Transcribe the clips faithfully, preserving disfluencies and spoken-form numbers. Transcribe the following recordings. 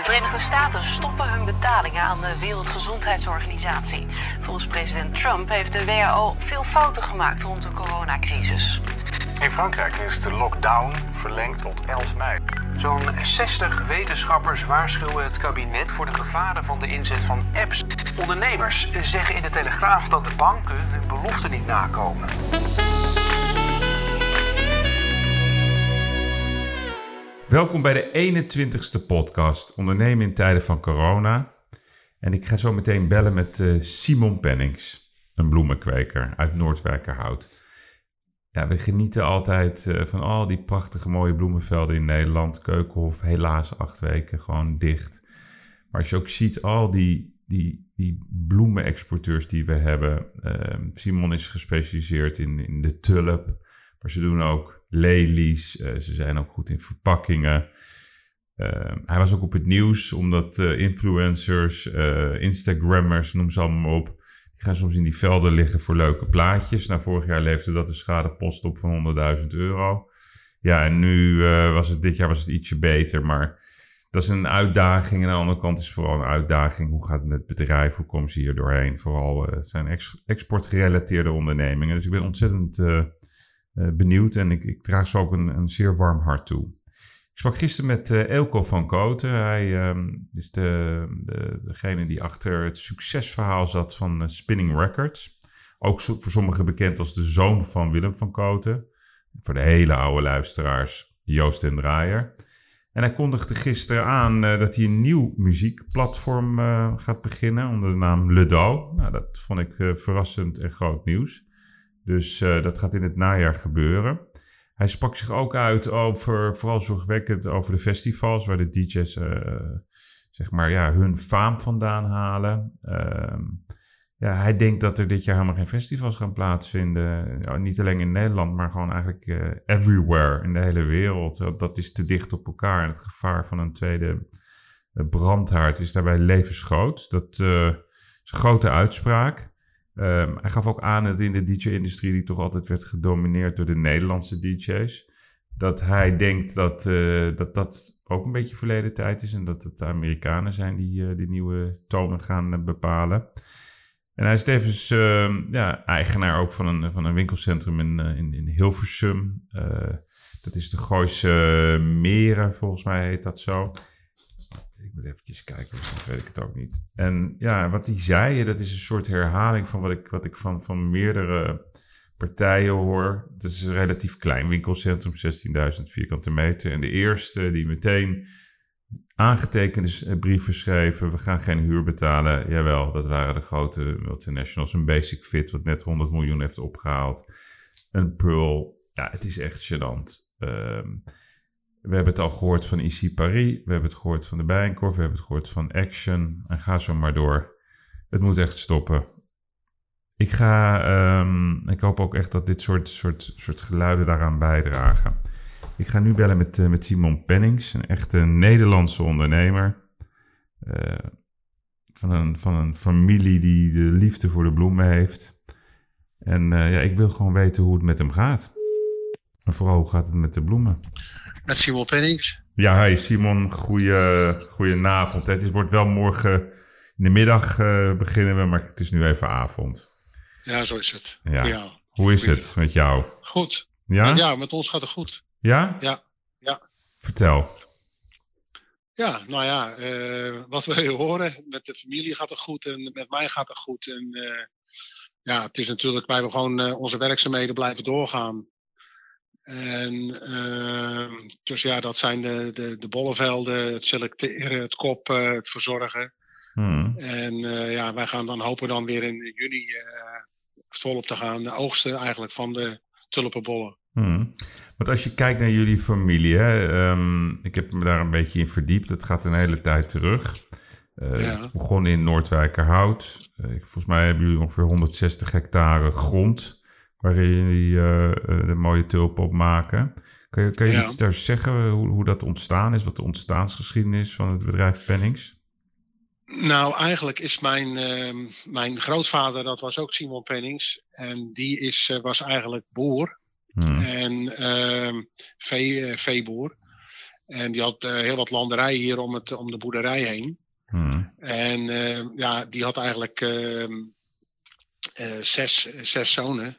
De Verenigde Staten stoppen hun betalingen aan de Wereldgezondheidsorganisatie. Volgens president Trump heeft de W H O veel fouten gemaakt rond de coronacrisis. In Frankrijk is de lockdown verlengd tot elf mei. Zo'n zestig wetenschappers waarschuwen het kabinet voor de gevaren van de inzet van apps. Ondernemers zeggen in de Telegraaf dat de banken hun beloften niet nakomen. Welkom bij de eenentwintigste podcast Ondernemen in tijden van corona. En ik ga zo meteen bellen met uh, Simon Pennings, een bloemenkweker uit Noordwijkerhout. Ja, we genieten altijd uh, van al die prachtige mooie bloemenvelden in Nederland. Keukenhof, helaas acht weken gewoon dicht. Maar als je ook ziet al die, die, die bloemenexporteurs die we hebben. Uh, Simon is gespecialiseerd in, in de tulp. Maar ze doen ook Lely's, uh, ze zijn ook goed in verpakkingen. Uh, hij was ook op het nieuws, omdat uh, influencers, uh, Instagrammers, noem ze allemaal op. Die gaan soms in die velden liggen voor leuke plaatjes. Nou, vorig jaar leefde dat een schadepost op van honderdduizend euro. Ja, en nu uh, was het, dit jaar was het ietsje beter, maar dat is een uitdaging. En aan de andere kant is het vooral een uitdaging. Hoe gaat het met het bedrijf? Hoe komen ze hier doorheen? Vooral, uh, het zijn ex- exportgerelateerde ondernemingen. Dus ik ben ontzettend... Uh, Uh, benieuwd en ik, ik draag ze ook een, een zeer warm hart toe. Ik sprak gisteren met uh, Eelco van Kooten. Hij uh, is de, de, degene die achter het succesverhaal zat van uh, Spinning Records. Ook zo, voor sommigen bekend als de zoon van Willem van Kooten. Voor de hele oude luisteraars, Joost en Draaier. En hij kondigde gisteren aan uh, dat hij een nieuw muziekplatform uh, gaat beginnen onder de naam Ludo. Nou, dat vond ik uh, verrassend en groot nieuws. Dus uh, dat gaat in het najaar gebeuren. Hij sprak zich ook uit over, vooral zorgwekkend, over de festivals waar de D J's uh, zeg maar, ja, hun faam vandaan halen. Uh, ja, hij denkt dat er dit jaar helemaal geen festivals gaan plaatsvinden. Ja, niet alleen in Nederland, maar gewoon eigenlijk uh, everywhere in de hele wereld. Uh, dat is te dicht op elkaar en het gevaar van een tweede uh, brandhaard is daarbij levensgroot. Dat uh, is een grote uitspraak. Um, hij gaf ook aan dat in de D J-industrie, die toch altijd werd gedomineerd door de Nederlandse D J's, dat hij denkt dat uh, dat, dat ook een beetje verleden tijd is en dat het de Amerikanen zijn die uh, die nieuwe tonen gaan uh, bepalen. En hij is tevens uh, ja, eigenaar ook van een, van een winkelcentrum in, uh, in, in Hilversum. Uh, dat is de Gooise Meren, volgens mij heet dat zo. Ik moet even kijken, anders weet ik het ook niet. En ja, wat hij zei, dat is een soort herhaling van wat ik, wat ik van, van meerdere partijen hoor. Het is een relatief klein winkelcentrum, zestienduizend vierkante meter. En de eerste die meteen aangetekende brieven schreven: we gaan geen huur betalen. Jawel, dat waren de grote multinationals. Een Basic Fit, wat net honderd miljoen heeft opgehaald. Een Pearl. Ja, het is echt gênant. Um, We hebben het al gehoord van Ici Paris, we hebben het gehoord van de Bijenkorf, we hebben het gehoord van Action. En ga zo maar door. Het moet echt stoppen. Ik ga, um, ik hoop ook echt dat dit soort, soort, soort geluiden daaraan bijdragen. Ik ga nu bellen met, uh, met Simon Pennings, een echte Nederlandse ondernemer. Uh, van, een, van een familie die de liefde voor de bloemen heeft. En uh, ja, ik wil gewoon weten hoe het met hem gaat. En vooral, hoe gaat het met de bloemen? Met Simon Pennings. Ja, hi Simon. Goedenavond. Het wordt wel morgen in de middag uh, beginnen we, maar het is nu even avond. Ja, zo is het. Ja. Ja. Hoe is het met jou? Goed. Ja? Ja, met ons gaat het goed. Ja? Ja. Ja. Vertel. Ja, nou ja, uh, wat we horen, met de familie gaat het goed en met mij gaat het goed. En uh, ja, het is natuurlijk, wij hebben gewoon uh, onze werkzaamheden blijven doorgaan. En, uh, dus ja, dat zijn de, de, de bollenvelden, het selecteren, het koppen, het verzorgen. Hmm. En uh, ja, wij gaan dan hopen dan weer in juni uh, volop te gaan de oogsten eigenlijk van de tulpenbollen. Hmm. Want als je kijkt naar jullie familie, hè, um, ik heb me daar een beetje in verdiept. Dat gaat een hele tijd terug. Uh, ja. Het begon in Noordwijkerhout. Uh, volgens mij hebben jullie ongeveer honderdzestig hectare grond, waarin jullie uh, de mooie tulp op maken. Kun je, kun je ja. iets daar zeggen, hoe, hoe dat ontstaan is? Wat de ontstaansgeschiedenis van het bedrijf Pennings? Nou, eigenlijk is mijn, uh, mijn grootvader, dat was ook Simon Pennings. En die is, uh, was eigenlijk boer. Hmm. En uh, vee, uh, veeboer. En die had uh, heel wat landerij hier om, het, om de boerderij heen. Hmm. En uh, ja, die had eigenlijk uh, uh, zes, zes zonen.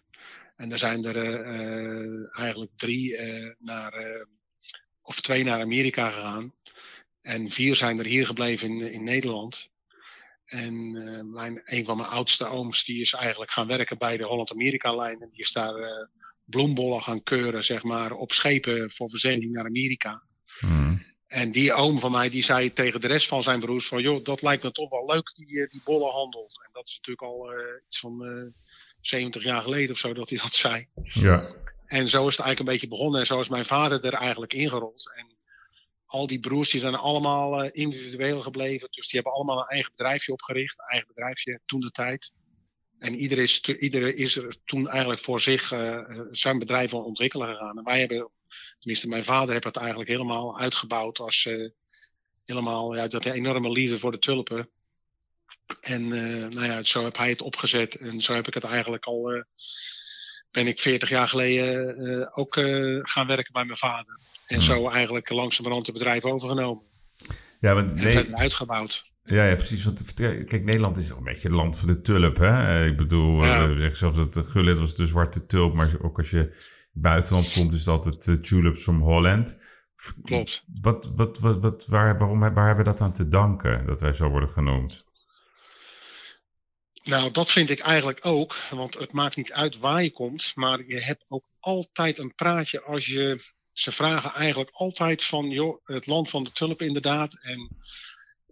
En er zijn er uh, uh, eigenlijk drie uh, naar, uh, of twee naar Amerika gegaan. En vier zijn er hier gebleven in, in Nederland. En uh, mijn, een van mijn oudste ooms die is eigenlijk gaan werken bij de Holland-Amerika-lijn. En die is daar uh, bloembollen gaan keuren, zeg maar, op schepen voor verzending naar Amerika. Hmm. En die oom van mij die zei tegen de rest van zijn broers van... joh, dat lijkt me toch wel leuk, die, die bollenhandel. En dat is natuurlijk al uh, iets van uh, zeventig jaar geleden of zo dat hij dat zei. Ja. En zo is het eigenlijk een beetje begonnen. En zo is mijn vader er eigenlijk ingerold. En al die broers die zijn allemaal uh, individueel gebleven. Dus die hebben allemaal een eigen bedrijfje opgericht. Een eigen bedrijfje toen de tijd. En iedereen is, to- iedereen is er toen eigenlijk voor zich uh, zijn bedrijf aan ontwikkelen gegaan. En wij hebben... Tenminste, mijn vader heeft het eigenlijk helemaal uitgebouwd als uh, helemaal, ja, dat enorme liefde voor de tulpen. En uh, nou ja, zo heb hij het opgezet en zo heb ik het eigenlijk al, uh, ben ik veertig jaar geleden uh, ook uh, gaan werken bij mijn vader. En hmm. zo eigenlijk langzamerhand het bedrijf overgenomen. Ja, want en nee... het uitgebouwd. Ja, ja, precies. Want kijk, Nederland is een beetje het land van de tulp, hè? Ik bedoel, ja. uh, zeg zelfs dat de gullet was de zwarte tulp, maar ook als je... buitenland komt, is dat het uh, tulips from Holland. Klopt. Wat, wat, wat, wat, waar, waarom, waar hebben we dat aan te danken, dat wij zo worden genoemd? Nou, dat vind ik eigenlijk ook, want het maakt niet uit waar je komt, maar je hebt ook altijd een praatje als je... Ze vragen eigenlijk altijd van, joh, het land van de tulp inderdaad, en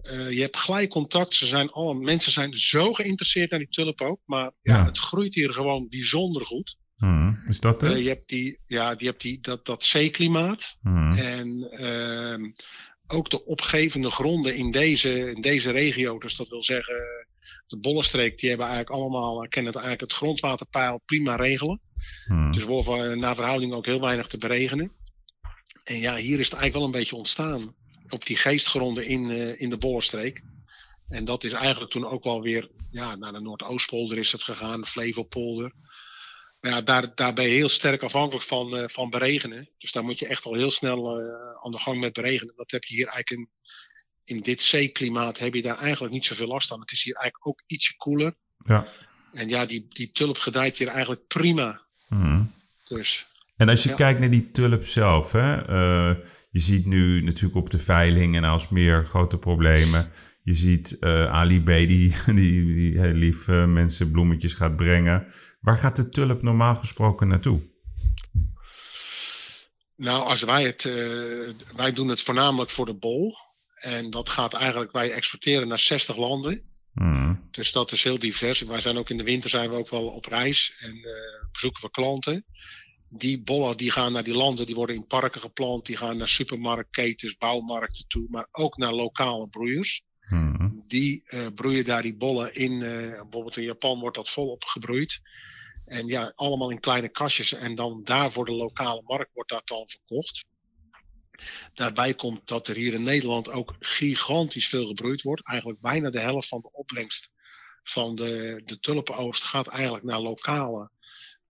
uh, je hebt gelijk contact. Ze zijn alle, mensen zijn zo geïnteresseerd naar die tulp ook, maar ja, ja. het groeit hier gewoon bijzonder goed. Hmm, is dat het? Uh, je hebt die, ja, je hebt die, dat, dat zeeklimaat. Hmm. En uh, ook de opgevende gronden in deze, in deze regio. Dus dat wil zeggen, de Bollenstreek, die hebben eigenlijk allemaal, kennen het eigenlijk het grondwaterpeil prima regelen. Hmm. Dus we hoeven naar verhouding ook heel weinig te beregenen. En ja, hier is het eigenlijk wel een beetje ontstaan. Op die geestgronden in, uh, in de Bollenstreek. En dat is eigenlijk toen ook wel weer, ja, naar de Noordoostpolder is het gegaan, de Flevopolder. Ja, daar, daar ben je heel sterk afhankelijk van, uh, van beregenen. Dus daar moet je echt al heel snel uh, aan de gang met beregenen. Dat heb je hier eigenlijk in, in dit zeeklimaat heb je daar eigenlijk niet zoveel last van. Het is hier eigenlijk ook ietsje koeler. Ja. En ja, die, die tulp gedijt hier eigenlijk prima. Mm. Dus, en als je ja. kijkt naar die tulp zelf, hè, uh, je ziet nu natuurlijk op de veiling en als meer grote problemen. Je ziet uh, Ali B die, die, die heel lief uh, mensen bloemetjes gaat brengen. Waar gaat de tulp normaal gesproken naartoe? Nou, als wij het, uh, wij doen het voornamelijk voor de bol. En dat gaat eigenlijk, wij exporteren naar zestig landen. Mm. Dus dat is heel divers. Wij zijn ook in de winter zijn we ook wel op reis en uh, bezoeken we klanten. Die bollen die gaan naar die landen, die worden in parken geplant. Die gaan naar supermarktketens, bouwmarkten toe, maar ook naar lokale broeiers. Hmm. Die uh, broeien daar die bollen in. Uh, bijvoorbeeld in Japan wordt dat volop gebroeid. En ja, allemaal in kleine kastjes. En dan daar voor de lokale markt wordt dat dan verkocht. Daarbij komt dat er hier in Nederland ook gigantisch veel gebroeid wordt. Eigenlijk bijna de helft van de opbrengst van de, de tulpenoogst gaat eigenlijk naar lokale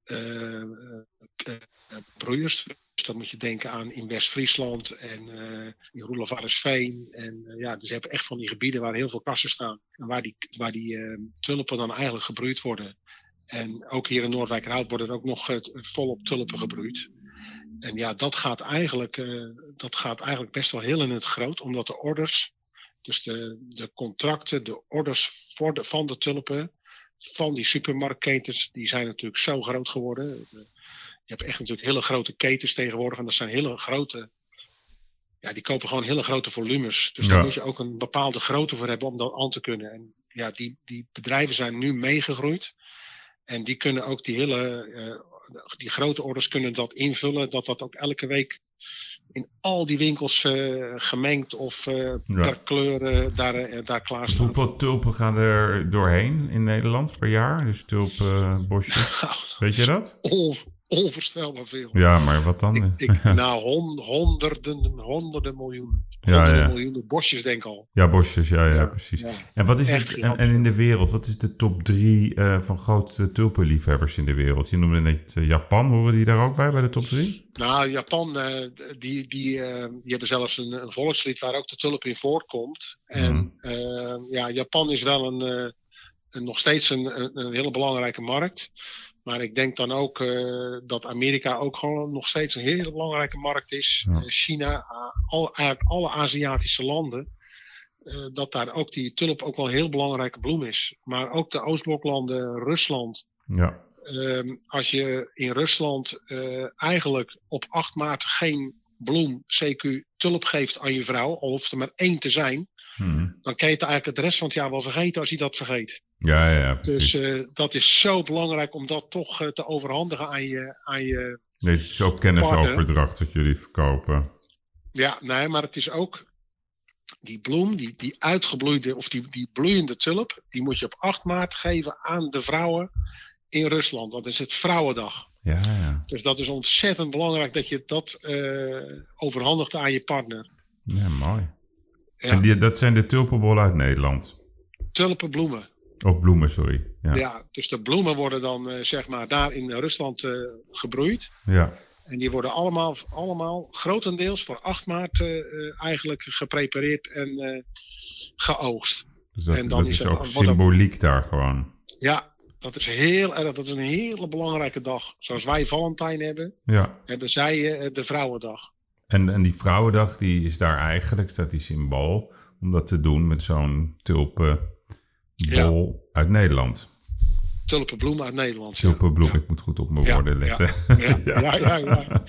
uh, uh, broeiers. Dus dan moet je denken aan in West-Friesland en uh, in Roelof-Aresveen. En uh, ja, dus je hebt echt van die gebieden waar heel veel kassen staan. En waar die, waar die uh, tulpen dan eigenlijk gebroeid worden. En ook hier in Noordwijkerhout worden er ook nog uh, volop tulpen gebroeid. En ja, dat gaat, eigenlijk, uh, dat gaat eigenlijk best wel heel in het groot. Omdat de orders, dus de, de contracten, de orders voor de, van de tulpen, van die supermarktketens, die zijn natuurlijk zo groot geworden. Je hebt echt natuurlijk hele grote ketens tegenwoordig. En dat zijn hele grote... Ja, die kopen gewoon hele grote volumes. Dus ja. daar moet je ook een bepaalde grootte voor hebben om dat aan te kunnen. En ja, die, die bedrijven zijn nu meegegroeid. En die kunnen ook die hele... Uh, die grote orders kunnen dat invullen. Dat dat ook elke week in al die winkels uh, gemengd of uh, ja. per kleur uh, daar, uh, daar klaar staat. Hoeveel tulpen gaan er doorheen in Nederland per jaar? Dus tulpenbosjes. Uh, Weet je dat? Oh. Onvoorstelbaar veel. Ja, maar wat dan? Ik, ik, nou, hon, honderden, honderden miljoenen. Ja, ja. Miljoenen bosjes, denk ik al. Ja, bosjes, ja, ja, ja precies. Ja. En wat is echt het? En, en in de wereld, wat is de top drie uh, van grootste tulpenliefhebbers in de wereld? Je noemde net uh, Japan, horen die daar ook bij, bij de top drie? Nou, Japan, uh, die, die, uh, die hebben zelfs een, een volkslied waar ook de tulp in voortkomt. En mm. uh, ja, Japan is wel een, uh, een, nog steeds een, een, een hele belangrijke markt. Maar ik denk dan ook uh, dat Amerika ook gewoon nog steeds een hele belangrijke markt is. Ja. Uh, China, al, uit alle Aziatische landen. Uh, dat daar ook die tulp ook wel een heel belangrijke bloem is. Maar ook de Oostbloklanden, Rusland. Ja. Um, als je in Rusland uh, eigenlijk op acht maart geen bloem, C Q, tulp geeft aan je vrouw. Al hoeft er maar één te zijn. Hmm. Dan kan je het eigenlijk het rest van het jaar wel vergeten als je dat vergeet. Ja, ja, precies. Dus uh, dat is zo belangrijk om dat toch uh, te overhandigen aan je, aan je nee, het is ook kennisoverdracht wat jullie verkopen. Ja, nee, maar het is ook die bloem, die, die uitgebloeide of die, die bloeiende tulp, die moet je op acht maart geven aan de vrouwen in Rusland. Dat is het Vrouwendag. Ja, ja. Dus dat is ontzettend belangrijk dat je dat uh, overhandigt aan je partner. Ja, mooi. Ja. En die, dat zijn de tulpenbollen uit Nederland? Tulpenbloemen. Of bloemen, sorry. Ja. Ja, dus de bloemen worden dan uh, zeg maar daar in Rusland uh, gebroeid. Ja. En die worden allemaal, allemaal grotendeels voor acht maart uh, eigenlijk geprepareerd en uh, geoogst. Dus dat, en dan dat is, is ook het, symboliek een, daar gewoon. Ja, dat is, heel, dat is een hele belangrijke dag. Zoals wij Valentijn hebben, ja. hebben zij uh, de Vrouwendag. En, en die Vrouwendag die is daar eigenlijk, staat die symbool, om dat te doen met zo'n tulpen... Bol ja. uit Nederland. Tulpenbloem uit Nederland. Tulpenbloem, ja. Ik moet goed op mijn ja, woorden letten. Ja, ja, ja, ja, ja.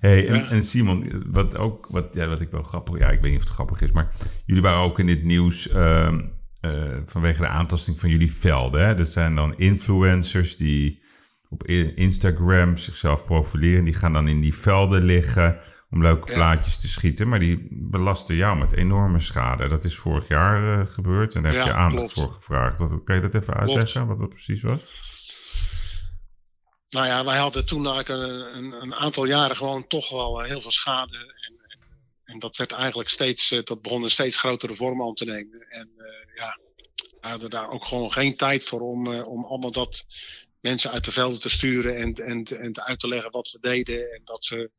Hey, en, ja. en Simon, wat ook, wat, ja, wat ik wel grappig... Ja, ik weet niet of het grappig is, maar... Jullie waren ook in dit nieuws uh, uh, vanwege de aantasting van jullie velden. Hè? Dat zijn dan influencers die op Instagram zichzelf profileren. Die gaan dan in die velden liggen om leuke ja. plaatjes te schieten. Maar die belasten jou met enorme schade. Dat is vorig jaar uh, gebeurd en daar ja, heb je aandacht klopt. voor gevraagd. Wat, kan je dat even uitleggen, klopt. wat dat precies was? Nou ja, wij hadden toen eigenlijk een, een, een aantal jaren gewoon toch wel heel veel schade. En, en dat werd eigenlijk steeds, uh, dat begon een steeds grotere vorm aan te nemen. En uh, ja, we hadden daar ook gewoon geen tijd voor om, uh, om allemaal dat... mensen uit de velden te sturen en, en, en uit te leggen wat we deden. En dat ze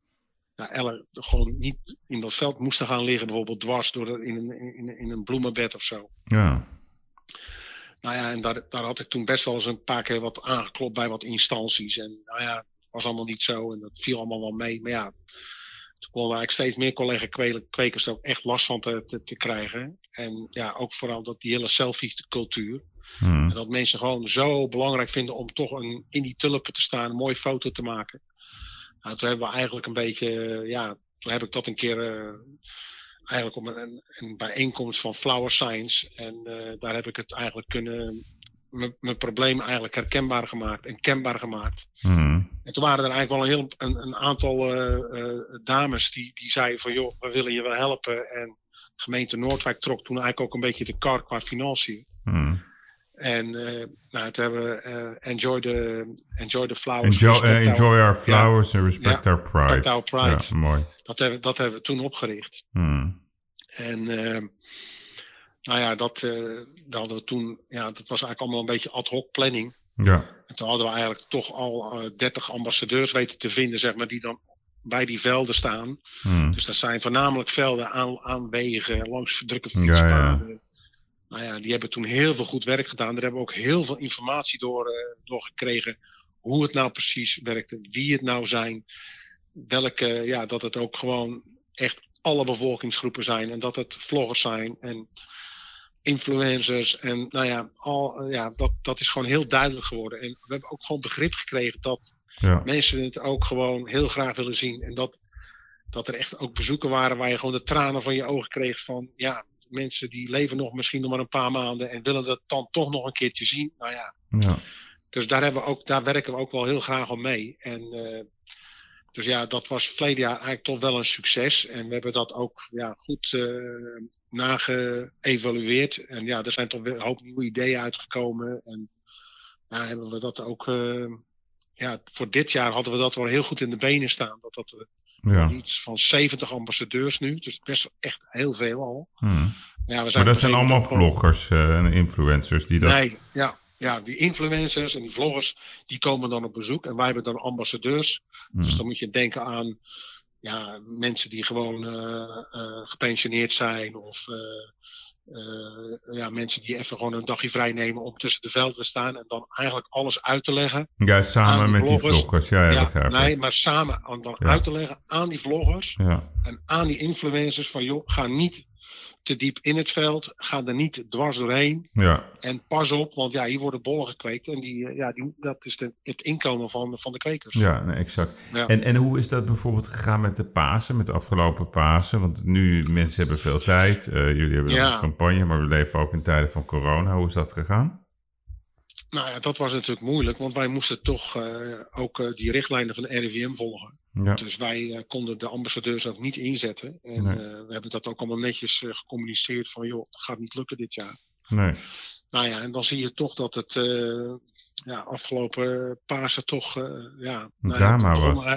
nou, elle, gewoon niet in dat veld moesten gaan liggen. Bijvoorbeeld dwars door in, een, in, in een bloemenbed of zo. Ja. Nou ja, en daar, daar had ik toen best wel eens een paar keer wat aangeklopt bij wat instanties. En nou ja, het was allemaal niet zo en dat viel allemaal wel mee. Maar ja, toen konden eigenlijk steeds meer collega-kwekers er ook echt last van te, te, te krijgen. En ja, ook vooral dat die hele selfie-cultuur. Hmm. En dat mensen gewoon zo belangrijk vinden om toch een, in die tulpen te staan, een mooie foto te maken. Nou, toen hebben we eigenlijk een beetje, ja, toen heb ik dat een keer uh, eigenlijk op een, een bijeenkomst van Flower Science. En uh, daar heb ik het eigenlijk kunnen, mijn probleem eigenlijk herkenbaar gemaakt en kenbaar gemaakt. Hmm. En toen waren er eigenlijk wel een, heel, een, een aantal uh, uh, dames die, die zeiden van joh, we willen je wel helpen. En de gemeente Noordwijk trok toen eigenlijk ook een beetje de kar qua financiën. Hmm. En uh, nou, toen hebben we uh, enjoy, the, enjoy the Flowers. Enjoy, uh, enjoy our Flowers en ja. respect ja. our pride. Respect our pride. Ja, mooi. Dat hebben, dat hebben we toen opgericht. Hmm. En uh, nou ja, dat, uh, dat hadden we toen, ja, dat was eigenlijk allemaal een beetje ad hoc planning. Ja. En toen hadden we eigenlijk toch al uh, dertig ambassadeurs weten te vinden, zeg maar, die dan bij die velden staan. Hmm. Dus dat zijn voornamelijk velden aan, aan wegen, langs verdrukke fietspaden. Ja, ja. Nou ja, die hebben toen heel veel goed werk gedaan. Daar hebben we ook heel veel informatie door, uh, door gekregen. Hoe het nou precies werkte. Wie het nou zijn. Welke, ja, dat het ook gewoon echt alle bevolkingsgroepen zijn. En dat het vloggers zijn. En influencers. En nou ja, al, ja dat, dat is gewoon heel duidelijk geworden. En we hebben ook gewoon begrip gekregen dat ja. mensen het ook gewoon heel graag willen zien. En dat, dat er echt ook bezoeken waren waar je gewoon de tranen van je ogen kreeg van... ja. Mensen die leven nog misschien nog maar een paar maanden en willen dat dan toch nog een keertje zien. Nou ja, ja. Dus daar, hebben we ook, daar werken we ook wel heel graag al mee. En uh, dus ja, dat was verleden jaar eigenlijk toch wel een succes. En we hebben dat ook ja, goed uh, nageëvalueerd. En ja, er zijn toch weer een hoop nieuwe ideeën uitgekomen. En ja, hebben we dat ook... Uh, ja, voor dit jaar hadden we dat wel heel goed in de benen staan. Dat dat... Uh, Ja. Iets van zeventig ambassadeurs nu. Dus best echt heel veel al. Hmm. Ja, we zijn maar dat zijn allemaal vloggers uh, en influencers die dat... Nee, ja, ja, die influencers en die vloggers, die komen dan op bezoek. En wij hebben dan ambassadeurs. Hmm. Dus dan moet je denken aan ja, mensen die gewoon uh, uh, gepensioneerd zijn. Of uh, uh, ja, mensen die even gewoon een dagje vrij nemen om tussen de velden te staan. En dan eigenlijk alles uit te leggen. Ja, samen die met vloggers. die vloggers. Ja, ja, ja nee, maar samen aan, dan ja. uit te leggen aan die vloggers. Ja. En aan die influencers van joh, ga niet... te diep in het veld, ga er niet dwars doorheen. Ja. En pas op, want ja, hier worden bollen gekweekt. En die, ja, die, dat is de, het inkomen van, van de kwekers. Ja, nee, exact. Ja. En, en hoe is dat bijvoorbeeld gegaan met de Pasen, met de afgelopen Pasen? Want nu, mensen hebben veel tijd. Uh, jullie hebben ja. een campagne, maar we leven ook in tijden van corona. Hoe is dat gegaan? Nou ja, dat was natuurlijk moeilijk, want wij moesten toch uh, ook uh, die richtlijnen van de R I V M volgen. Ja. Dus wij uh, konden de ambassadeurs ook niet inzetten. En nee. uh, we hebben dat ook allemaal netjes uh, gecommuniceerd van joh, dat gaat niet lukken dit jaar. Nee. Nou ja, en dan zie je toch dat het uh, ja, afgelopen Pasen toch... Uh, ja, nou, drama ja, was. Uh,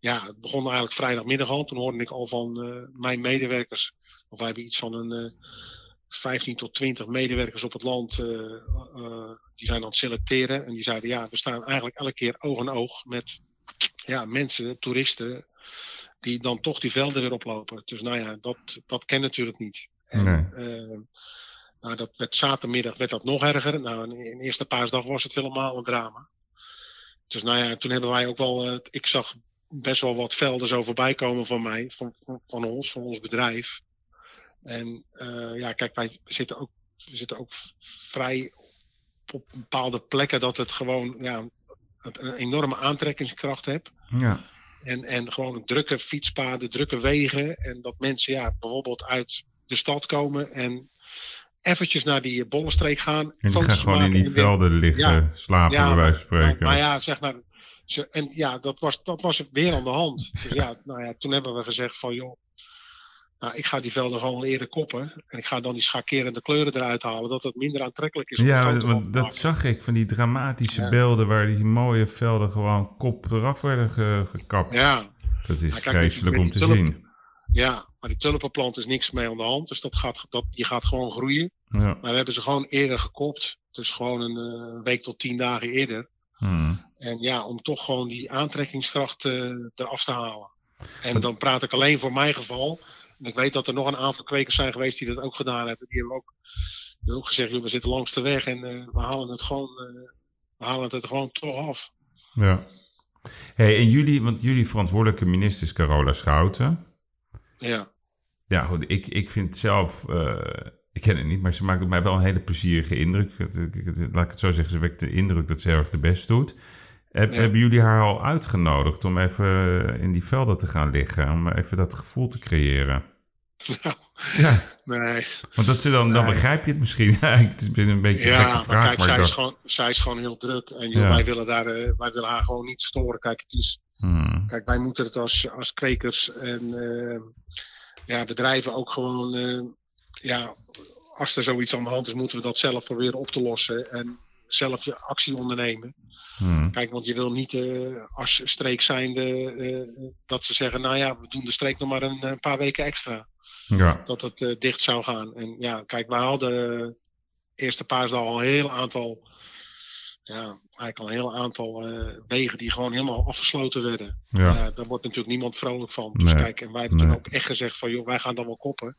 ja, het begon eigenlijk vrijdagmiddag al. Toen hoorde ik al van uh, mijn medewerkers, of wij hebben iets van een... Uh, vijftien tot twintig medewerkers op het land, uh, uh, die zijn aan het selecteren. En die zeiden, ja, we staan eigenlijk elke keer oog in oog met ja, mensen, toeristen, die dan toch die velden weer oplopen. Dus nou ja, dat, dat ken natuurlijk niet. En, nee. uh, nou, dat werd, zaterdagmiddag werd dat nog erger. Nou, in de eerste paasdag was het helemaal een drama. Dus nou ja, toen hebben wij ook wel, uh, ik zag best wel wat velden zo voorbij komen van mij, van, van, van ons, van ons bedrijf. En uh, ja, kijk, wij zitten ook, we zitten ook vrij op bepaalde plekken dat het gewoon ja, een enorme aantrekkingskracht heeft. Ja. En, en gewoon drukke fietspaden, drukke wegen. En dat mensen ja, bijvoorbeeld uit de stad komen en eventjes naar die Bollenstreek gaan. En die gaan gewoon in die velden liggen, ja, slapen ja, bij wijze van spreken. Maar, maar ja, zeg maar. En ja, dat was, dat was weer aan de hand. Dus ja, nou ja, toen hebben we gezegd van joh. Nou, ik ga die velden gewoon leren koppen. En ik ga dan die schakerende kleuren eruit halen. Dat het minder aantrekkelijk is. Ja, want dat zag ik. Van die dramatische ja. beelden. Waar die mooie velden gewoon kop eraf werden ge- gekapt. Ja. Dat is vreselijk om te tulp, zien. Ja, maar die tulpenplant is niks mee aan de hand. Dus dat gaat, dat, die gaat gewoon groeien. Ja. Maar we hebben ze gewoon eerder gekopt. Dus gewoon een uh, week tot tien dagen eerder. Hmm. En ja, om toch gewoon die aantrekkingskracht uh, eraf te halen. En maar, dan praat ik alleen voor mijn geval... Ik weet dat er nog een aantal kwekers zijn geweest die dat ook gedaan hebben. Die hebben ook, die hebben ook gezegd, joh, we zitten langs de weg en uh, we halen het gewoon, uh, we halen het gewoon toch af. Ja. Hey, en jullie, want jullie verantwoordelijke minister is Carola Schouten. Ja. Ja, goed, ik, ik vind zelf, uh, ik ken het niet, maar ze maakt op mij wel een hele plezierige indruk. Laat ik het zo zeggen, ze wekt de indruk dat ze erg de best doet. Heb, ja. Hebben jullie haar al uitgenodigd om even in die velden te gaan liggen? Om even dat gevoel te creëren? Nou, ja. nee. Want dat ze dan, nee. dan begrijp je het misschien. Het is een beetje een ja, gekke vraag. Kijk, maar zij, dacht... is gewoon, zij is gewoon heel druk. En joh, ja. wij, willen daar, uh, wij willen haar gewoon niet storen. Kijk, het is, hmm. kijk wij moeten het als, als kwekers en uh, ja, bedrijven ook gewoon... Uh, ja, als er zoiets aan de hand is, moeten we dat zelf proberen op te lossen. En zelf je actie ondernemen. Hmm. Kijk, want je wil niet uh, als streek zijnde uh, dat ze zeggen, nou ja, we doen de streek nog maar een, een paar weken extra. Ja. Dat het uh, dicht zou gaan. En ja, kijk, wij hadden uh, eerste paasdag al een heel aantal, ja, eigenlijk al een heel aantal uh, wegen die gewoon helemaal afgesloten werden. Ja. Uh, daar wordt natuurlijk niemand vrolijk van. Dus nee. kijk, en wij hebben nee. toen ook echt gezegd van, joh, wij gaan dan wel koppen.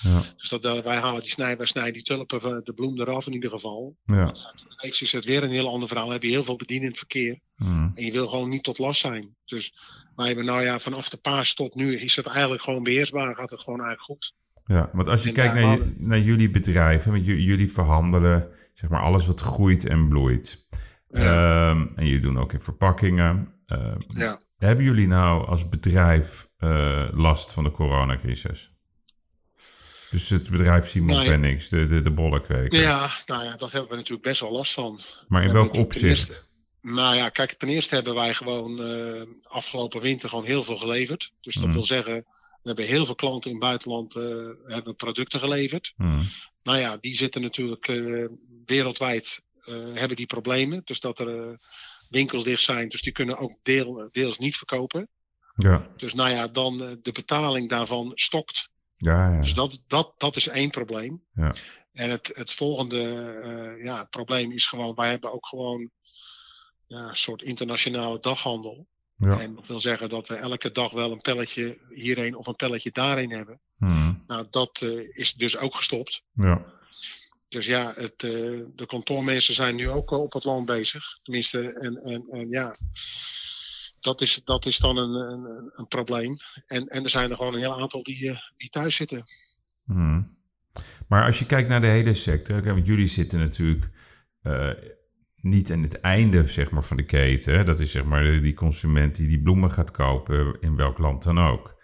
Ja. Dus dat, uh, wij halen die snij, wij snijden die tulpen, de bloem eraf in ieder geval. Ja. Dus is het weer een heel ander verhaal. Dan heb je heel veel bedienend verkeer. Mm. En je wil gewoon niet tot last zijn. Dus wij hebben nou ja, vanaf de paas tot nu is het eigenlijk gewoon beheersbaar. Gaat het gewoon eigenlijk goed. Ja, want als je en kijkt naar, hadden... naar jullie bedrijven, want j- jullie verhandelen zeg maar alles wat groeit en bloeit. Ja. Um, en jullie doen ook in verpakkingen. Um, ja. Hebben jullie nou als bedrijf uh, last van de coronacrisis? Dus het bedrijf Simon nou ja. Pennings, de, de, de bollenkweker. Ja, nou ja, dat hebben we natuurlijk best wel last van. Maar in welk opzicht? Eerste, nou ja, kijk, ten eerste hebben wij gewoon uh, afgelopen winter gewoon heel veel geleverd. Dus dat mm. wil zeggen, we hebben heel veel klanten in het buitenland uh, hebben producten geleverd. Mm. Nou ja, die zitten natuurlijk uh, wereldwijd, uh, hebben die problemen. Dus dat er uh, winkels dicht zijn, dus die kunnen ook deel, deels niet verkopen. Ja. Dus nou ja, dan de betaling daarvan stokt. Ja, ja. Dus dat, dat, dat is één probleem. Ja. En het, het volgende uh, ja, het probleem is gewoon, wij hebben ook gewoon ja, een soort internationale daghandel. Ja. En dat wil zeggen dat we elke dag wel een pelletje hierheen of een pelletje daarheen hebben. Mm. Nou, dat uh, is dus ook gestopt. Ja. Dus ja, het, uh, de kantoormensen zijn nu ook op het land bezig. Tenminste, en, en, en ja, dat is, dat is dan een, een, een probleem. En, en er zijn er gewoon een heel aantal die, uh, die thuis zitten. Mm. Maar als je kijkt naar de hele sector, want jullie zitten natuurlijk uh, niet aan het einde zeg maar, van de keten. Hè? Dat is zeg maar die consument die die bloemen gaat kopen in welk land dan ook.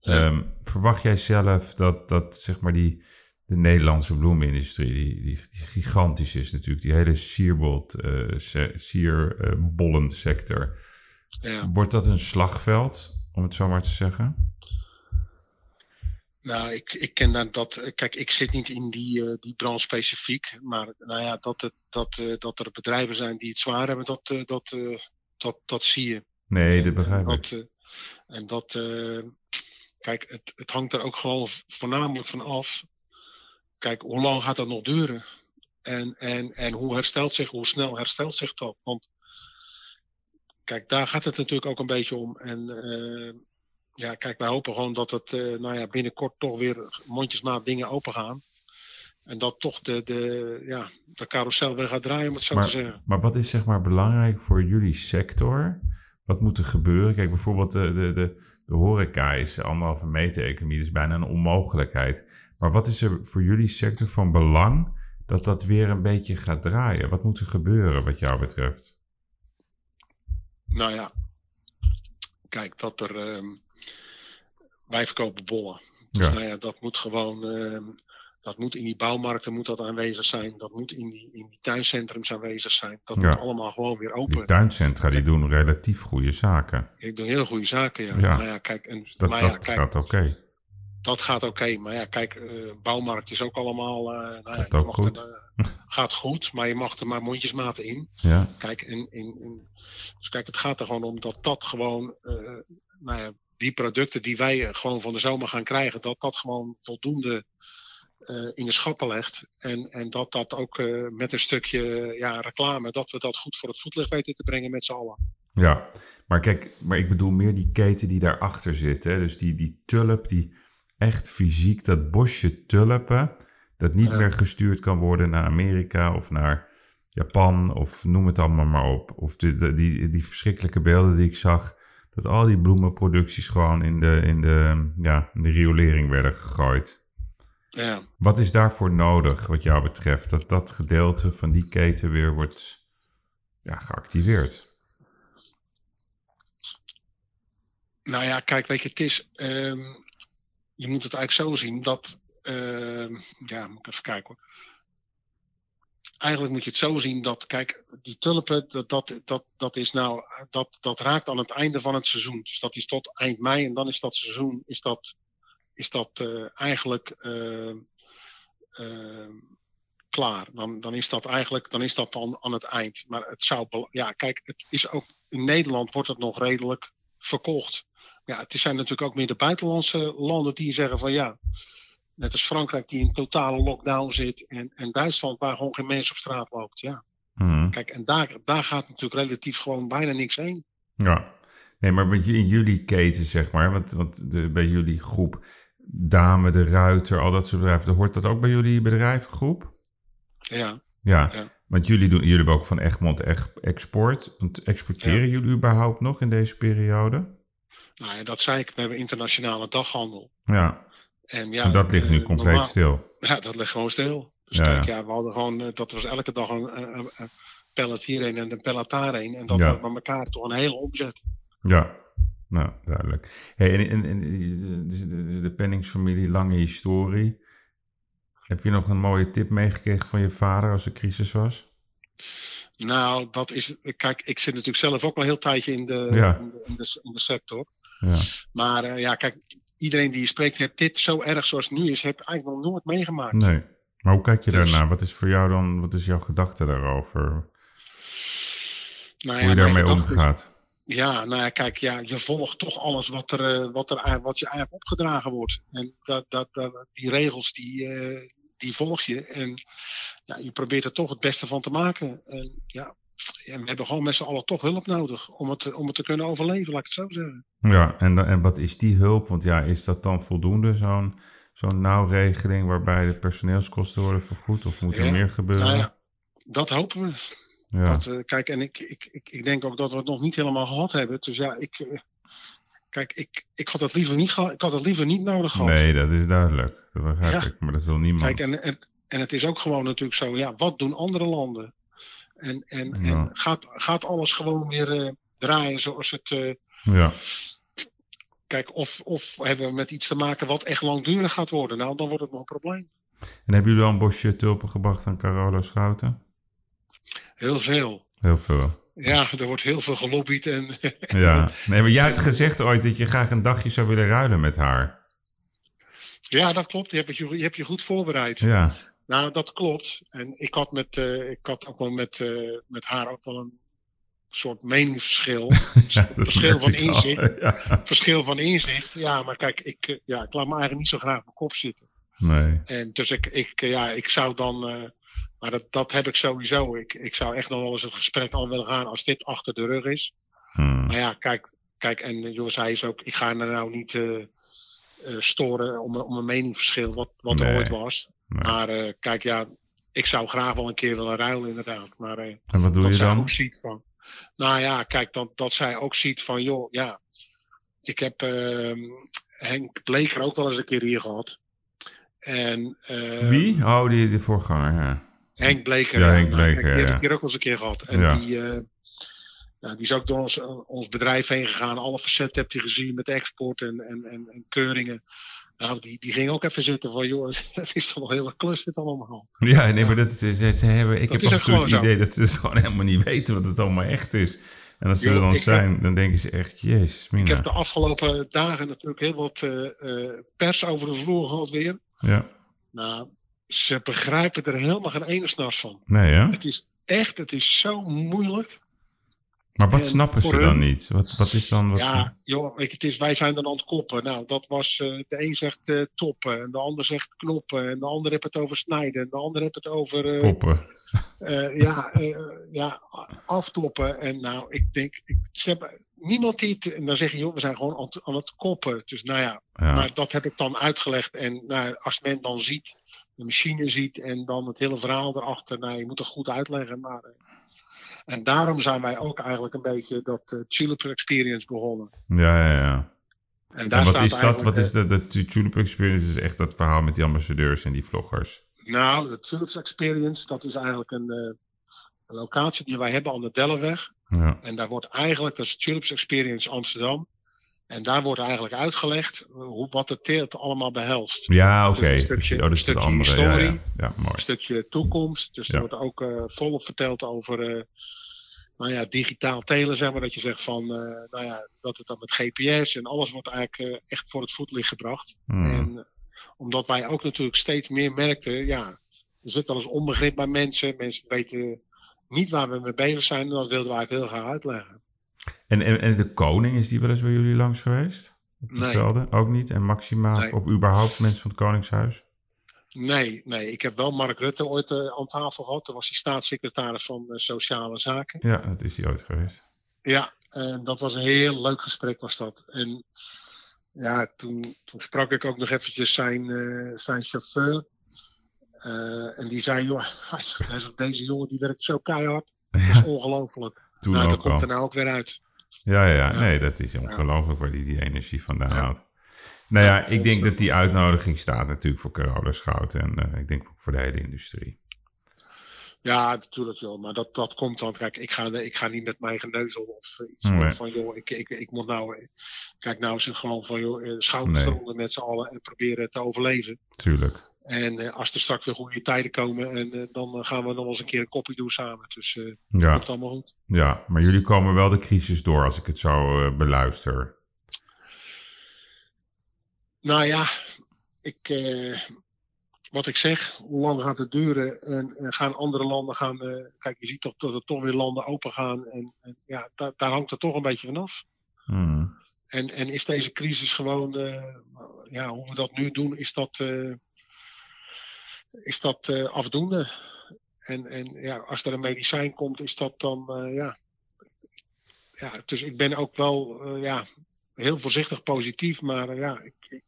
Ja. Um, verwacht jij zelf dat, dat zeg maar die, de Nederlandse bloemenindustrie, die, die, die gigantisch is natuurlijk, die hele sierbold, uh, se, sierbollensector, ja. Wordt dat een slagveld, om het zo maar te zeggen? Nou, ik, ik ken dat, dat. Kijk, ik zit niet in die, uh, die branche specifiek. Maar nou ja, dat, het, dat, uh, dat er bedrijven zijn die het zwaar hebben, dat, uh, dat, uh, dat, dat zie je. Nee, dat begrijp ik. En dat. Uh, en dat uh, kijk, het, het hangt er ook gewoon voornamelijk van af. Kijk, hoe lang gaat dat nog duren? En, en, en hoe herstelt zich, hoe snel herstelt zich dat? Want kijk, daar gaat het natuurlijk ook een beetje om. En. Uh, Ja, kijk, wij hopen gewoon dat het uh, nou ja, binnenkort toch weer mondjesmaat dingen open gaan. En dat toch de, de, ja, de carousel weer gaat draaien, om het zo maar, te zeggen. Maar wat is zeg maar belangrijk voor jullie sector? Wat moet er gebeuren? Kijk, bijvoorbeeld de, de, de, de horeca is de anderhalve meter economie. Dat is bijna een onmogelijkheid. Maar wat is er voor jullie sector van belang dat dat weer een beetje gaat draaien? Wat moet er gebeuren wat jou betreft? Nou ja, kijk, dat er... Um, Wij verkopen bollen. Dus ja. Nou ja, dat moet gewoon, uh, dat moet in die bouwmarkten moet dat aanwezig zijn. Dat moet in die, in die tuincentrums aanwezig zijn. Dat ja. Moet allemaal gewoon weer open. Die tuincentra die doen relatief goede zaken. Ik doe heel goede zaken, ja. ja. Nou ja, kijk, en, dus dat, maar dat ja, kijk, gaat oké. Okay. Dat gaat oké, okay, maar ja, kijk, uh, bouwmarkt is ook allemaal... Uh, nou gaat ja, ook goed. Er, uh, gaat goed, maar je mag er maar mondjesmaat in. Ja. Kijk, en, en, en, dus kijk, het gaat er gewoon om dat dat gewoon... Uh, nou ja, die producten die wij gewoon van de zomer gaan krijgen, dat dat gewoon voldoende uh, in de schappen legt. En, en dat dat ook uh, met een stukje ja, reclame, dat we dat goed voor het voetlicht weten te brengen met z'n allen. Ja, maar kijk, maar ik bedoel meer die keten die daarachter zit. Hè? Dus die, die tulp, die echt fysiek, dat bosje tulpen, dat niet ja. meer gestuurd kan worden naar Amerika of naar Japan of noem het allemaal maar op. Of die, die, die verschrikkelijke beelden die ik zag... Dat al die bloemenproducties gewoon in de, in de, ja, in de riolering werden gegooid. Ja. Wat is daarvoor nodig wat jou betreft? Dat dat gedeelte van die keten weer wordt ja, geactiveerd. Nou ja, kijk, weet je, het is... Um, je moet het eigenlijk zo zien dat... Uh, ja, moet ik even kijken hoor. Eigenlijk moet je het zo zien dat, kijk, die tulpen, dat, dat, dat, dat, is nou, dat, dat raakt aan het einde van het seizoen. Dus dat is tot eind mei en dan is dat seizoen, is dat, is dat uh, eigenlijk uh, uh, klaar. Dan, dan is dat eigenlijk, dan is dat dan aan het eind. Maar het zou, ja, kijk, het is ook, in Nederland wordt het nog redelijk verkocht. Ja, het zijn natuurlijk ook meer de buitenlandse landen die zeggen van ja... Net als Frankrijk die in totale lockdown zit. En, en Duitsland waar gewoon geen mens op straat loopt. Ja. Mm. Kijk, en daar, daar gaat natuurlijk relatief gewoon bijna niks heen. Ja, nee, maar in jullie keten zeg maar. Want, want de, bij jullie groep Dames de Ruiter, al dat soort bedrijven. Hoort dat ook bij jullie bedrijvengroep? Ja. Ja, ja. Want jullie, doen, jullie hebben ook van Egmond export. Want exporteren ja. jullie überhaupt nog in deze periode? Nou ja, dat zei ik. We hebben internationale daghandel. Ja. En, ja, en dat ligt nu uh, compleet normaal, stil. Ja, dat ligt gewoon stil. Dus ja. Kijk, ja, we hadden gewoon, dat was elke dag een, een, een pallet hierheen en een pallet daarheen. En dat ja. wordt met elkaar toch een hele omzet. Ja, nou, duidelijk. Hey, en, en, en de, de Penningsfamilie, lange historie. Heb je nog een mooie tip meegekregen van je vader als er crisis was? Nou, dat is, kijk, ik zit natuurlijk zelf ook al een heel tijdje in de, ja. in de, in de, in de sector. Ja. Maar uh, ja, kijk... Iedereen die je spreekt, heeft dit zo erg zoals het nu is, heeft eigenlijk nog nooit meegemaakt. Nee, maar hoe kijk je dus daarnaar? Wat is voor jou dan, wat is jouw gedachte daarover? Nou ja, hoe je daarmee omgaat? Ja, nou ja, kijk, ja, je volgt toch alles wat, er, wat, er, wat je eigenlijk opgedragen wordt. En dat, dat, dat, die regels, die, uh, die volg je. En ja, je probeert er toch het beste van te maken. En ja, en we hebben gewoon met z'n allen toch hulp nodig om het, om het te kunnen overleven, laat ik het zo zeggen. Ja, en, en wat is die hulp? Want ja, is dat dan voldoende, zo'n, zo'n nauwregeling waarbij de personeelskosten worden vergoed? Of moet er ja, meer gebeuren? Nou ja, dat hopen we. Ja. Dat, uh, kijk, en ik, ik, ik, ik denk ook dat we het nog niet helemaal gehad hebben. Dus ja, ik, uh, kijk, ik, ik, had het liever niet geha- ik had het liever niet nodig gehad. Nee, dat is duidelijk. Dat begrijp ja. ik, maar dat wil niemand. Kijk, en, en, en het is ook gewoon natuurlijk zo, ja, wat doen andere landen? En, en, ja. en gaat, gaat alles gewoon weer uh, draaien zoals het... Uh, ja. Kijk, of, of hebben we met iets te maken wat echt langdurig gaat worden? Nou, dan wordt het nog een probleem. En hebben jullie al een bosje tulpen gebracht aan Carola Schouten? Heel veel. Heel veel. Ja, er wordt heel veel gelobbyd. En, ja. Nee, maar jij had gezegd ooit dat je graag een dagje zou willen ruilen met haar. Ja, dat klopt. Je hebt je, je, hebt je goed voorbereid. Ja. Nou, dat klopt. En ik had, met, uh, ik had ook wel met, uh, met haar ook wel een soort meningsverschil. ja, verschil, van inzicht, ja. verschil van inzicht. Ja, maar kijk, ik, ja, ik laat me eigenlijk niet zo graag op mijn kop zitten. Nee. En dus ik, ik, ja, ik zou dan... Uh, Maar dat, dat heb ik sowieso. Ik, ik zou echt nog wel eens het gesprek aan willen gaan als dit achter de rug is. Hmm. Maar ja, kijk, kijk en Jos, hij is ook... Ik ga er nou niet uh, uh, storen om, om een meningsverschil wat, wat nee. er ooit was. Nee. Maar uh, kijk, ja, ik zou graag wel een keer willen ruilen inderdaad. Maar uh, en wat doe dat je zij dan? Ook ziet van... Nou ja, kijk, dat, dat zij ook ziet van... joh, ja, ik heb uh, Henk Bleker ook wel eens een keer hier gehad. En, uh, Wie? Oh, die, die voorganger, ja. Henk Bleker. Ja, Henk Bleker, nou, die heb ik hier ja. ook al eens een keer gehad. En ja. die, uh, nou, die is ook door ons, ons bedrijf heen gegaan. Alle facetten heb je gezien met export en, en, en, en keuringen. Nou, die, die ging ook even zitten van... joh, het is toch wel een hele klus dit allemaal. Ja, nee, ja. maar dat is, ze hebben, ik dat heb af en toe het idee zo. Dat ze het gewoon helemaal niet weten... wat het allemaal echt is. En als ze er dan zijn, heb, dan denken ze echt... Jezus, mina. Ik heb de afgelopen dagen natuurlijk heel wat uh, uh, pers over de vloer gehad weer. Ja. Nou... Ze begrijpen er helemaal geen ene snars van. Nee, hè? Het is echt, het is zo moeilijk. Maar wat en snappen ze hun... dan niet? Wat, wat is dan... Wat ja, ze... joh, ik, het is, wij zijn dan aan het koppen. Nou, dat was, uh, de een zegt uh, toppen, en de ander zegt knoppen, en de ander heeft het over snijden, en de ander heeft het over... Uh, Foppen. Uh, ja, uh, ja, aftoppen. En nou, ik denk, ik, ze hebben niemand die het... En dan zeg je, joh, we zijn gewoon aan, aan het koppen. Dus nou ja, ja, maar dat heb ik dan uitgelegd. En nou, als men dan ziet... de machine ziet en dan het hele verhaal erachter. Nou, je moet het goed uitleggen. Maar, en daarom zijn wij ook eigenlijk een beetje dat uh, Tulip Experience begonnen. Ja, ja, ja. En, daar en wat, staat is dat, wat is dat? De Tulip Experience is echt dat verhaal met die ambassadeurs en die vloggers. Nou, de Tulip Experience, dat is eigenlijk een, uh, een locatie die wij hebben aan de Dellenweg. Ja. En daar wordt eigenlijk, dat is Tulip Experience Amsterdam. En daar wordt eigenlijk uitgelegd hoe, wat het teelt allemaal behelst. Ja, oké. Okay. Dus een stukje, oh, dat is stukje andere, historie, ja, ja. Ja, mooi. Een stukje toekomst. Dus ja. er wordt ook uh, volop verteld over uh, nou ja, digitaal telen, zeg maar. Dat je zegt van, uh, nou ja, dat het dan met G P S en alles wordt eigenlijk uh, echt voor het voetlicht gebracht. Mm. En omdat wij ook natuurlijk steeds meer merkten, ja, er zit al eens onbegrip bij mensen. Mensen weten niet waar we mee bezig zijn. En dat wilden we eigenlijk heel graag uitleggen. En, en, en de koning, is die wel eens bij jullie langs geweest? Op de nee. velden? Ook niet? En Maxima nee. of überhaupt mensen van het Koningshuis? Nee, nee. Ik heb wel Mark Rutte ooit uh, aan tafel gehad. Toen was hij staatssecretaris van uh, Sociale Zaken. Ja, dat is hij ooit geweest. Ja, uh, dat was een heel leuk gesprek was dat. En ja, toen, toen sprak ik ook nog eventjes zijn, uh, zijn chauffeur. Uh, en die zei, joh, hij zegt, deze jongen die werkt zo keihard. Dat is ja. ongelooflijk. Toen nou, dat komt al. er nou ook weer uit. Ja, ja, ja. nee, dat is ongelooflijk ja. waar die, die energie vandaan ja. haalt. Nou ja, ja ik denk ontzettend. dat die uitnodiging staat natuurlijk voor Carola Schouten. En uh, ik denk ook voor de hele industrie. Ja, natuurlijk wel. Maar dat, dat komt dan. Kijk, ik ga, ik ga niet met mijn geneuzel of iets nee. van, joh, ik, ik, ik moet nou... Kijk, nou is het gewoon van, joh, schouders eronder met z'n allen en proberen te overleven. Tuurlijk. En uh, als er straks weer goede tijden komen, en, uh, dan gaan we nog eens een keer een kopje doen samen. Dus uh, ja. dat komt allemaal goed. Ja, maar jullie komen wel de crisis door als ik het zo uh, beluister. Nou ja, ik, uh, wat ik zeg, hoe lang gaat het duren en, en gaan andere landen gaan... Uh, kijk, je ziet toch dat er toch weer landen open gaan en, en ja, da- daar hangt het toch een beetje vanaf. Hmm. En, en is deze crisis gewoon, uh, ja, hoe we dat nu doen, is dat, uh, is dat uh, afdoende? En, en ja, als er een medicijn komt, is dat dan, uh, ja... ja. Dus ik ben ook wel, uh, ja, heel voorzichtig positief, maar uh, ja... Ik, ik...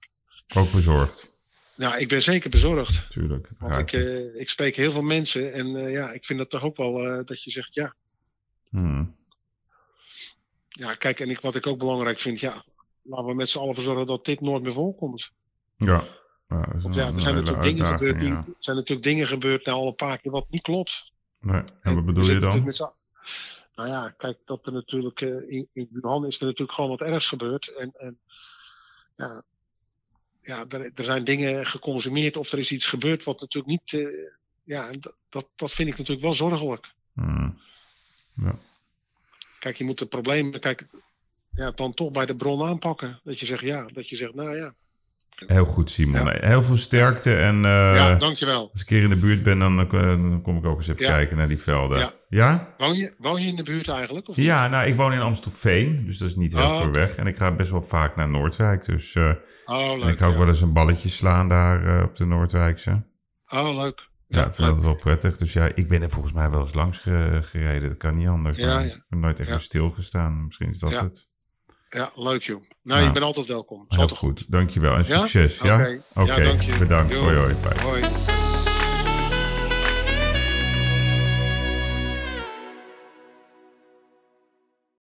Ook bezorgd. Nou, ik ben zeker bezorgd. Tuurlijk. Want ik, uh, ik spreek heel veel mensen en uh, ja, ik vind dat toch ook wel uh, dat je zegt ja. Hmm. Ja, kijk, en ik, wat ik ook belangrijk vind, ja, laten we met z'n allen zorgen dat dit nooit meer voorkomt. Ja. ja, is Want, ja er zijn natuurlijk, dingen gebeurd, die, ja. zijn natuurlijk dingen gebeurd nou al een paar keer wat niet klopt. Nee, en, en wat bedoel je dan? Nou ja, kijk, dat er natuurlijk, uh, in, in Wuhan is er natuurlijk gewoon wat ergs gebeurd en, en ja... Ja, er, er zijn dingen geconsumeerd of er is iets gebeurd wat natuurlijk niet... Uh, ja, dat, dat, dat vind ik natuurlijk wel zorgelijk. Mm. Ja. Kijk, je moet het probleem kijk, ja, dan toch bij de bron aanpakken. Dat je zegt ja, dat je zegt nou ja. Heel goed, Simon. Ja. Heel veel sterkte en... Uh, ja, dankjewel. Als ik een keer in de buurt ben, dan, uh, dan kom ik ook eens even ja. kijken naar die velden. Ja? ja? Woon, je, woon je in de buurt eigenlijk? Of ja, nou, ik woon in Amstelveen, dus dat is niet heel oh, ver weg. En ik ga best wel vaak naar Noordwijk, dus... Uh, oh, leuk. Ik ga ook ja. wel eens een balletje slaan daar uh, op de Noordwijkse. Oh, leuk. Ja, ja ik vind leuk. dat wel prettig. Dus ja, ik ben er volgens mij wel eens langs ge- gereden. Dat kan niet anders. Ja, ja. Ik heb nooit echt ja. stilgestaan. Misschien is dat ja. het. Ja, leuk joh. Nou, nou, je bent altijd welkom. Is altijd goed. goed. Dankjewel en ja? succes. Ja, oké. Okay. Ja? Okay. Ja, bedankt. Yo. Hoi, hoi. Bye. Hoi.